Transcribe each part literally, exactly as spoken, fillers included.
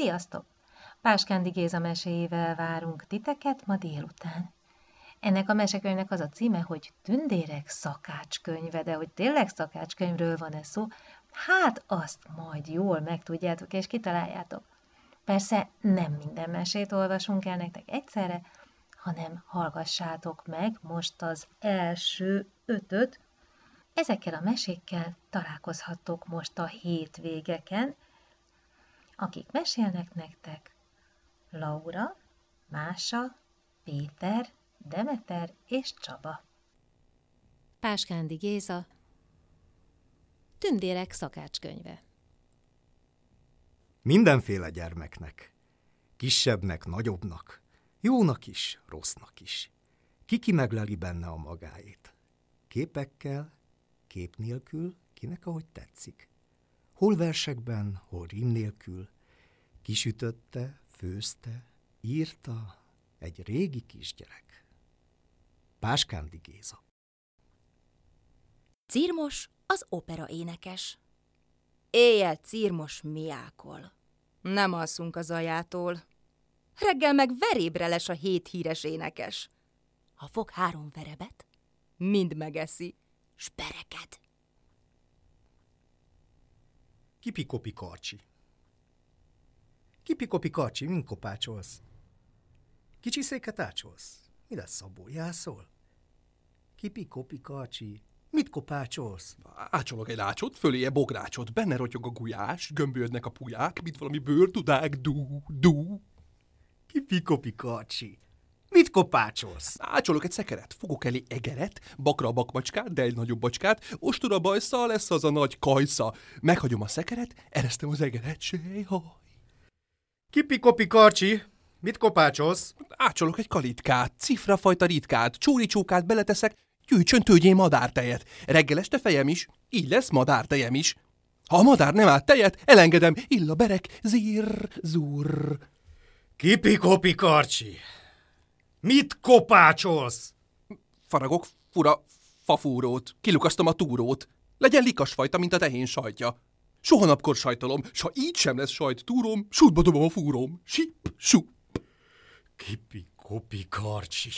Sziasztok! Páskándi Géza meséivel várunk titeket ma délután. Ennek a mesekönyvnek az a címe, hogy Tündérek szakácskönyve, de hogy tényleg szakácskönyvről van-e szó, hát azt majd jól megtudjátok és kitaláljátok. Persze nem minden mesét olvasunk el nektek egyszerre, hanem hallgassátok meg most az első ötöt. Ezekkel a mesékkel találkozhattok most a hétvégeken, akik mesélnek nektek: Laura, Mása, Péter, Demeter és Csaba. Páskándi Géza, Tündérek szakácskönyve. Mindenféle gyermeknek, kisebbnek, nagyobbnak, jónak is, rossznak is. Kiki megleli benne a magáét. Képekkel, kép nélkül, kinek ahogy tetszik. Hol versekben, hol rím nélkül. Kisütötte, főzte, írta egy régi kisgyerek. Páskándi Géza. Círmos az opera énekes. Éjjel círmos miákol. Nem alszunk a zajától. Reggel meg verébre les a hét híres énekes. Ha fog három verebet, mind megeszi, s bereked. Kipikopi karcsi. Kipikopi karcsi, mind kopácsolsz. Kicsi széket ácsolsz. Mi lesz, Szabó, jászol? Kipikopi karcsi, mit kopácsolsz? Ácsolok egy lácsot, föléje bográcsot, benne rotyog a gulyás, gömbölyödnek a pulyák, mint valami bőrtudák, dú, dú. Kipikopi karcsi, mit kopácsolsz? Ácsolok egy szekeret, fogok elé egeret, bakra a bakmacskát, de egy nagyobb bacskát, ostora bajsza, lesz az a nagy kajsza. Meghagyom a szekeret, eresztem az egeret, séhaj. Kipikopi karcsi, mit kopácsolsz? Ácsolok egy kalitkát, cifrafajta ritkát, csóricsókát beleteszek, gyűjtsön tőgyén madártejet. Reggel este fejem is, így lesz madártejem is. Ha a madár nem áll tejet, elengedem, illa berek, zír, zúr. Kipikopi karcsi, mit kopácsolsz? Faragok fura fafúrót, kilukasztom a túrót. Legyen likasfajta, mint a tehén sajtja. Soha napkor sajtalom, s ha így sem lesz sajt túróm, sútba dobom a fúróm. Sip, sup. Kipikopi karcsi,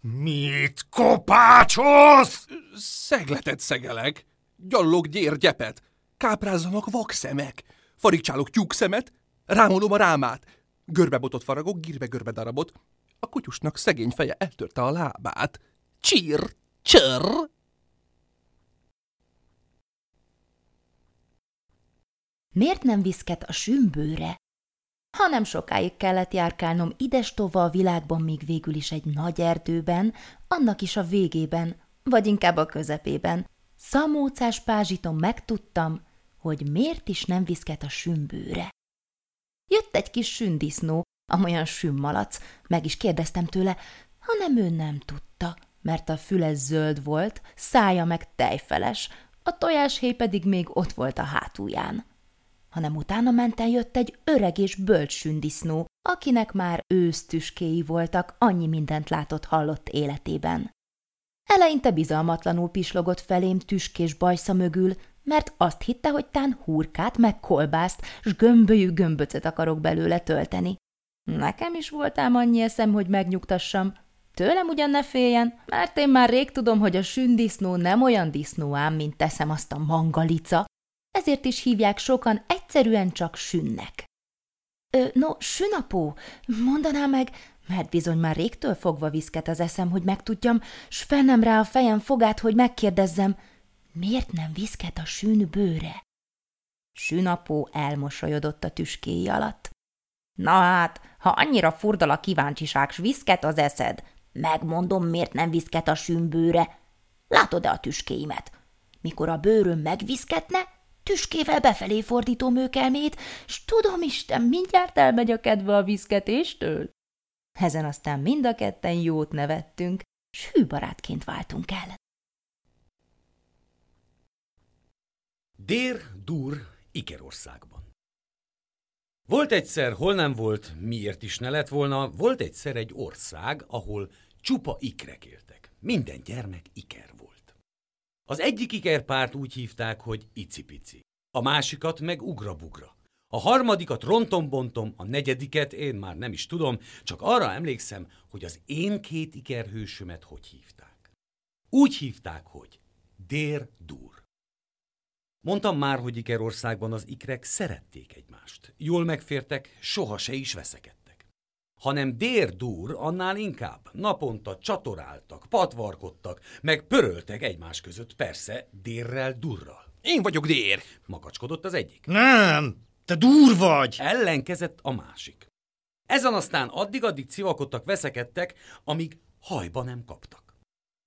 mit kopácsolsz? Szegletet szegelek, gyallog gyérgyepet, káprázzanak vakszemek, farigcsálok tyúkszemet, rámolom a rámát, görbebotot faragok, gírbe-görbe darabot, a kutyusnak szegény feje eltörte a lábát. Csír, csörr! Miért nem viszket a sűmbőre? Ha nem sokáig kellett járkálnom idestova a világban, még végül is egy nagy erdőben, annak is a végében, vagy inkább a közepében. Szamócás pázsiton megtudtam, hogy miért is nem viszket a sűmbőre. Jött egy kis sündisznó, amolyan sűmmalac, meg is kérdeztem tőle, hanem ő nem tudta, mert a füle zöld volt, szája meg tejfeles, a tojáshéj pedig még ott volt a hátulján. Hanem utána menten jött egy öreg és bölcs sündisznó, akinek már ősztüskéi voltak, annyi mindent látott-hallott életében. Eleinte bizalmatlanul pislogott felém tüskés bajsza mögül, mert azt hitte, hogy tán hurkát meg kolbászt, s gömbölyű gömböcet akarok belőle tölteni. Nekem is voltám annyi eszem, hogy megnyugtassam. Tőlem ugyan ne féljen, mert én már rég tudom, hogy a sünddisznó nem olyan disznó ám, mint teszem azt a mangalica, ezért is hívják sokan egyszerűen csak sünnek. Ö, no, sünapó, mondaná meg, mert bizony már régtől fogva viszket az eszem, hogy megtudjam, s fennem rá a fejem fogát, hogy megkérdezzem, miért nem viszket a sűn bőre? Sünapó elmosolyodott a tüskéi alatt. Na hát, ha annyira furdal a kíváncsiság, s viszket az eszed, megmondom, miért nem viszket a sűn bőre. Látod-e a tüskéimet? Mikor a bőröm megviszketne, tüskével befelé fordítom ők elmét, s tudom Isten, mindjárt elmegy a kedve a viszketéstől. Ezen aztán mind a ketten jót nevettünk, s hűbarátként váltunk el. Dér, Dur, Ikerországban. Volt egyszer, hol nem volt, miért is ne lett volna, volt egyszer egy ország, ahol csupa ikrek éltek. Minden gyermek iker volt. Az egyik ikerpárt úgy hívták, hogy icipici, a másikat meg ugrabugra. A harmadikat rontom-bontom, a negyediket én már nem is tudom, csak arra emlékszem, hogy az én két ikerhősömet hogy hívták. Úgy hívták, hogy Dér-Dur. Mondtam már, hogy Ikerországban az ikrek szerették egymást. Jól megfértek, soha se is veszekedtek. Hanem Dér-Dur annál inkább naponta csatoráltak, patvarkodtak, meg pöröltek egymás között, persze Dérrel, Durral. Én vagyok Dér, makacskodott az egyik. Nem! Te Dur vagy! Ellenkezett a másik. Ezen aztán addig-addig civakodtak, veszekedtek, amíg hajba nem kaptak.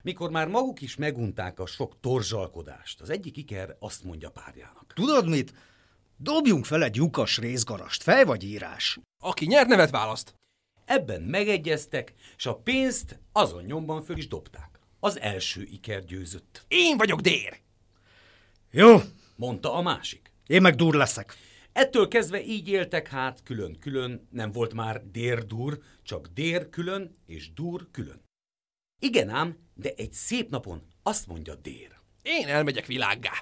Mikor már maguk is megunták a sok torzsalkodást, az egyik iker azt mondja párjának. Tudod mit? Dobjunk fel egy lyukas részgarast, fej vagy írás. Aki nyer, nevet választ. Ebben megegyeztek, és a pénzt azon nyomban föl is dobták. Az első iker győzött. Én vagyok Dér! Jó, mondta a másik. Én meg Dur leszek. Ettől kezdve így éltek hát külön-külön, nem volt már Dér-Dur, csak Dér külön és Dur külön. Igen ám, de egy szép napon azt mondja Dér. Én elmegyek világgá.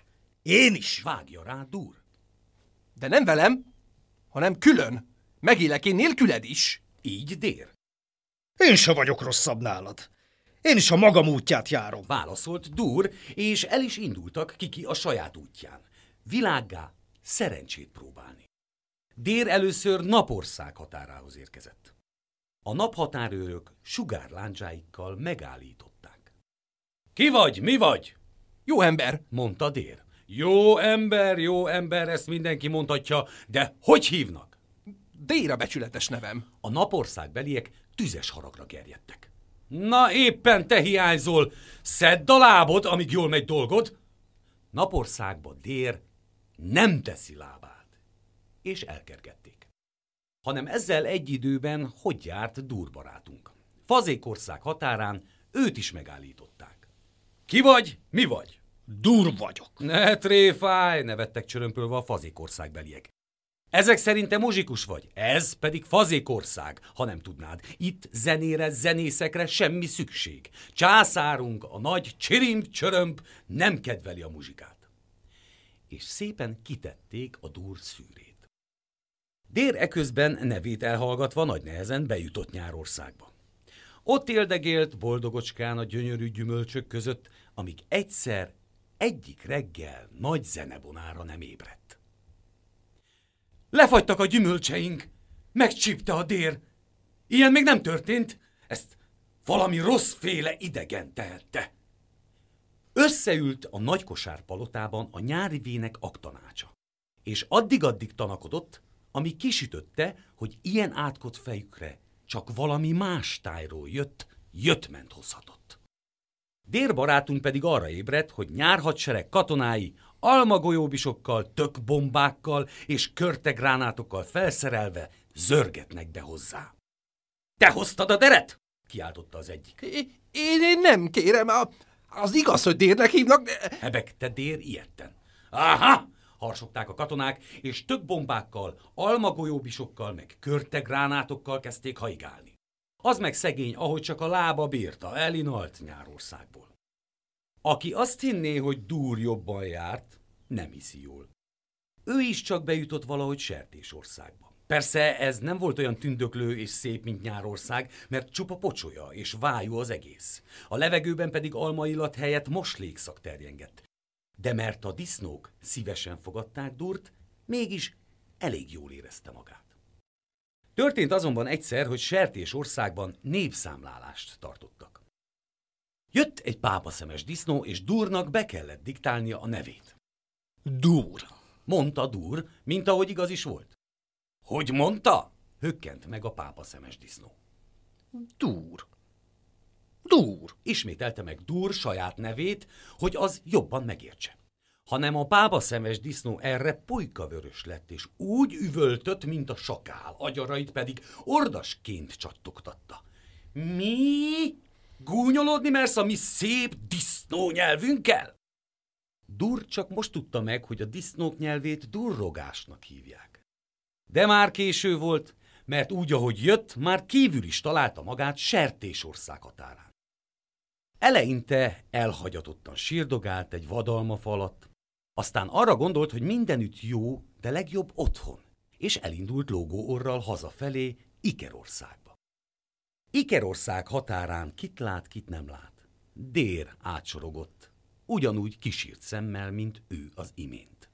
Én is. Vágja rá Dur. De nem velem, hanem külön. Megélek én nélküled is. Így Dér. Én se vagyok rosszabb nálad. Én is a magam útját járom. Válaszolt Dur, és el is indultak kiki a saját útján. Világgá szerencsét próbálni. Dér először Napország határához érkezett. A naphatárőrök sugárláncsáikkal megállították. Ki vagy, mi vagy? Jó ember, mondta Dér. Jó ember, jó ember, ezt mindenki mondhatja, de hogy hívnak? Dér a becsületes nevem. A Napország beliek tüzes haragra gerjedtek. Na éppen te hiányzol, szedd a lábod, amíg jól megy dolgod. Napországba Dér nem teszi lábát, és elkergették. Hanem ezzel egy időben hogy járt Dur barátunk. Fazékország határán őt is megállították. Ki vagy, mi vagy? Dur vagyok. Ne tréfálj, nevettek csörömpölve a Fazékország beliek. Ezek szerinte muzsikus vagy, ez pedig Fazékország, ha nem tudnád. Itt zenére, zenészekre semmi szükség. Császárunk, a nagy Csirimp-Csörömp nem kedveli a muzsikát. És szépen kitették a Dur szűrét. Dér eközben nevét elhallgatva nagy nehezen bejutott Nyárországba. Ott éldegélt boldogocskán a gyönyörű gyümölcsök között, amíg egyszer egyik reggel nagy zenebonára nem ébredt. Lefagytak a gyümölcseink, megcsípte a Dér. Ilyen még nem történt, ezt valami rosszféle idegen tehette. Összeült a nagykosár palotában a nyári vének aktanácsa, és addig-addig tanakodott, ami kisütötte, hogy ilyen átkot fejükre csak valami más tájról jött, jött-ment hozhatott. Dér barátunk pedig arra ébredt, hogy Nyárhadsereg katonái almagolyóbisokkal, tökbombákkal és körtegránátokkal felszerelve zörgetnek be hozzá. – Te hoztad a deret? – kiáltotta az egyik. – Én nem kérem a... Az igaz, hogy Dérnek hívnak, de... hebegte Dér ijedten. Aha! Harsogták a katonák, és több bombákkal, almagolyóbisokkal, meg körtegránátokkal kezdték hajgálni. Az meg szegény, ahogy csak a lába bírta, elinalt Nyárországból. Aki azt hinné, hogy Dur jobban járt, nem hiszi jól. Ő is csak bejutott valahogy Sertésországba. Persze ez nem volt olyan tündöklő és szép, mint Nyárország, mert csupa pocsolya és vájú az egész. A levegőben pedig almaillat helyett moslékszak terjengett. De mert a disznók szívesen fogadták Durt, mégis elég jól érezte magát. Történt azonban egyszer, hogy Sertésországban népszámlálást tartottak. Jött egy pápaszemes disznó, és Durnak be kellett diktálnia a nevét. Dur, mondta Dur, mint ahogy igaz is volt. Hogy mondta? Hökkent meg a pápaszemes disznó. Dur. Dur. Ismételte meg Dur saját nevét, hogy az jobban megértse. Hanem a pápaszemes disznó erre pulykavörös lett, és úgy üvöltött, mint a sakál, agyarait pedig ordasként csattogtatta. Mi? Gúnyolódni mersz a mi szép disznó nyelvünkkel? Dur csak most tudta meg, hogy a disznók nyelvét durrogásnak hívják. De már késő volt, mert úgy, ahogy jött, már kívül is találta magát Sertésország határán. Eleinte elhagyatottan sírdogált egy vadalma falat, aztán arra gondolt, hogy mindenütt jó, de legjobb otthon, és elindult lógó orral hazafelé Ikerországba. Ikerország határán kit lát, kit nem lát. Dér átsorogott, ugyanúgy kisírt szemmel, mint ő az imént.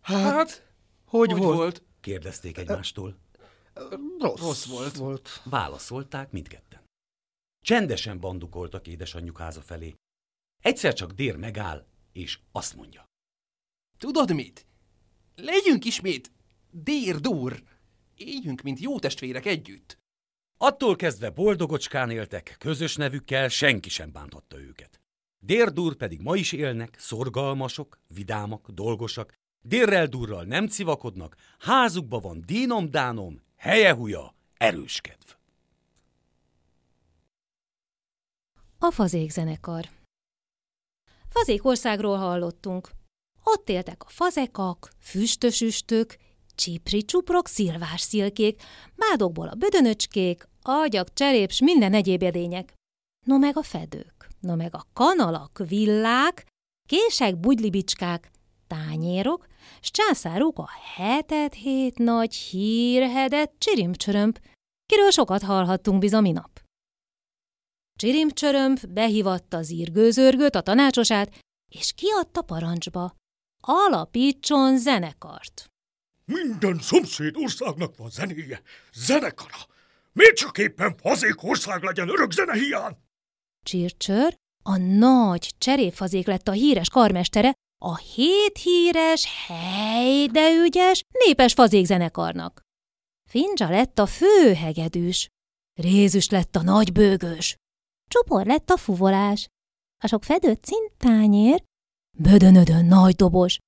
Hát, hát hogy, hogy volt? volt? Kérdezték egymástól. Rossz, Rossz volt. volt. Válaszolták mindketten. Csendesen bandukoltak édesanyjuk háza felé. Egyszer csak Dér megáll, és azt mondja. Tudod mit? Legyünk ismét Dér-Dúr! Éljünk, mint jó testvérek együtt! Attól kezdve boldogocskán éltek, közös nevükkel senki sem bántotta őket. Dér-Dúr pedig ma is élnek, szorgalmasok, vidámak, dolgosak, Dérrel-Dúrral nem civakodnak, házukba van dínom-dánom, helye-húja, erőskedv. A Fazék zenekar. Fazékországról hallottunk. Ott éltek a fazekak, füstösüstök, csipri-csuprok, szilvás szilkék, mádokból a bödönöcskék, agyak, cseréps, minden egyéb edények. No meg a fedők, no meg a kanalak, villák, kések, bugylibicskák, tányérok, s császáruk a heted-hét nagy hírhedett Csirimp-Csörömp, kiről sokat hallhattunk bizony minap. Csirimp-Csörömp behivatta az írgőzörgőt, a tanácsosát, és kiadta parancsba. Alapítson zenekart. Minden szomszéd országnak van zenéje, zenekara. Miért csak éppen Fazékország legyen örök zenehiány? Csircsör, a nagy cserépfazék lett a híres karmestere, a hét híres, hely, de ügyes, népes fazékzenekarnak. Findzsa lett a főhegedűs, Rézus lett a nagybőgős, Csupor lett a fuvolás, a sok fedőt cintányér, Bödönödön nagy dobos,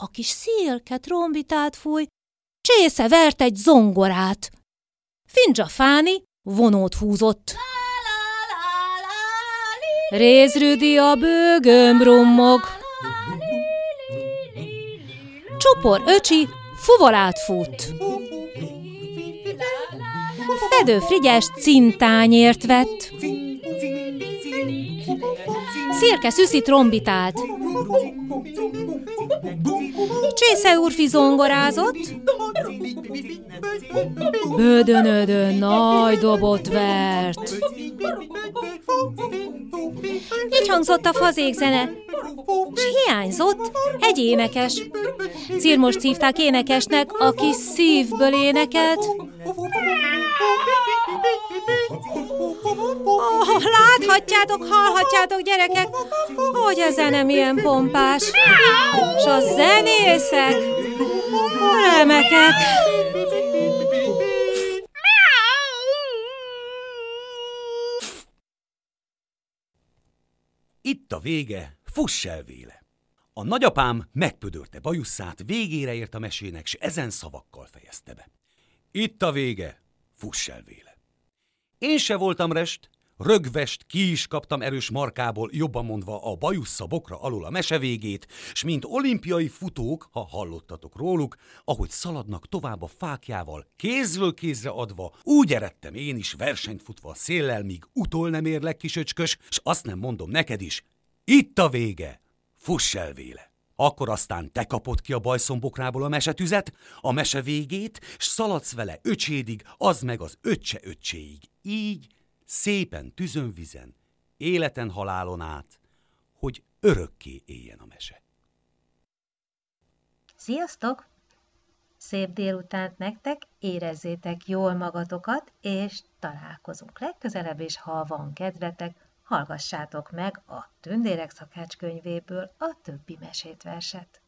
a kis szélke trombitát fúj, Csésze vert egy zongorát. Findzsa Fáni vonót húzott. Réz Rüdi a bőgöm brummog. Csupor öcsi fuvolát fut. Fedő Frigyes cintányért vett. Szirke Szüszi trombitált. Csésze úrfi zongorázott. Bödönödön nagy dobot vert. Így hangzott a fazékzene, s hiányzott egy énekes. Cirmost hívták énekesnek, aki szívből énekelt. Oh, láthatjátok, hallhatjátok, gyerekek, hogy a zene milyen pompás, és a zenészek remekek. Itt a vége, fuss el véle! A nagyapám megpödörte bajusszát, végére ért a mesének, s ezen szavakkal fejezte be. Itt a vége, fuss el véle! Én se voltam rest, rögvest ki is kaptam erős markából, jobban mondva a bajussza bokra alul a mese végét, s mint olimpiai futók, ha hallottatok róluk, ahogy szaladnak tovább a fákjával, kézről kézre adva, úgy eredtem én is versenyt futva a széllel, míg utol nem érlek kisöcskös, s azt nem mondom neked is, itt a vége, fuss el véle! Akkor aztán te kapod ki a bajszombokrából a mesetüzet, a mese végét, s szaladsz vele öcsédig, az meg az öccse öccséig, így, szépen tüzönvizen, életen halálon át, hogy örökké éljen a mese. Sziasztok! Szép délutánt nektek, érezzétek jól magatokat, és találkozunk legközelebb, és ha van kedvetek, hallgassátok meg a Tündérek szakácskönyvéből a többi mesét verset.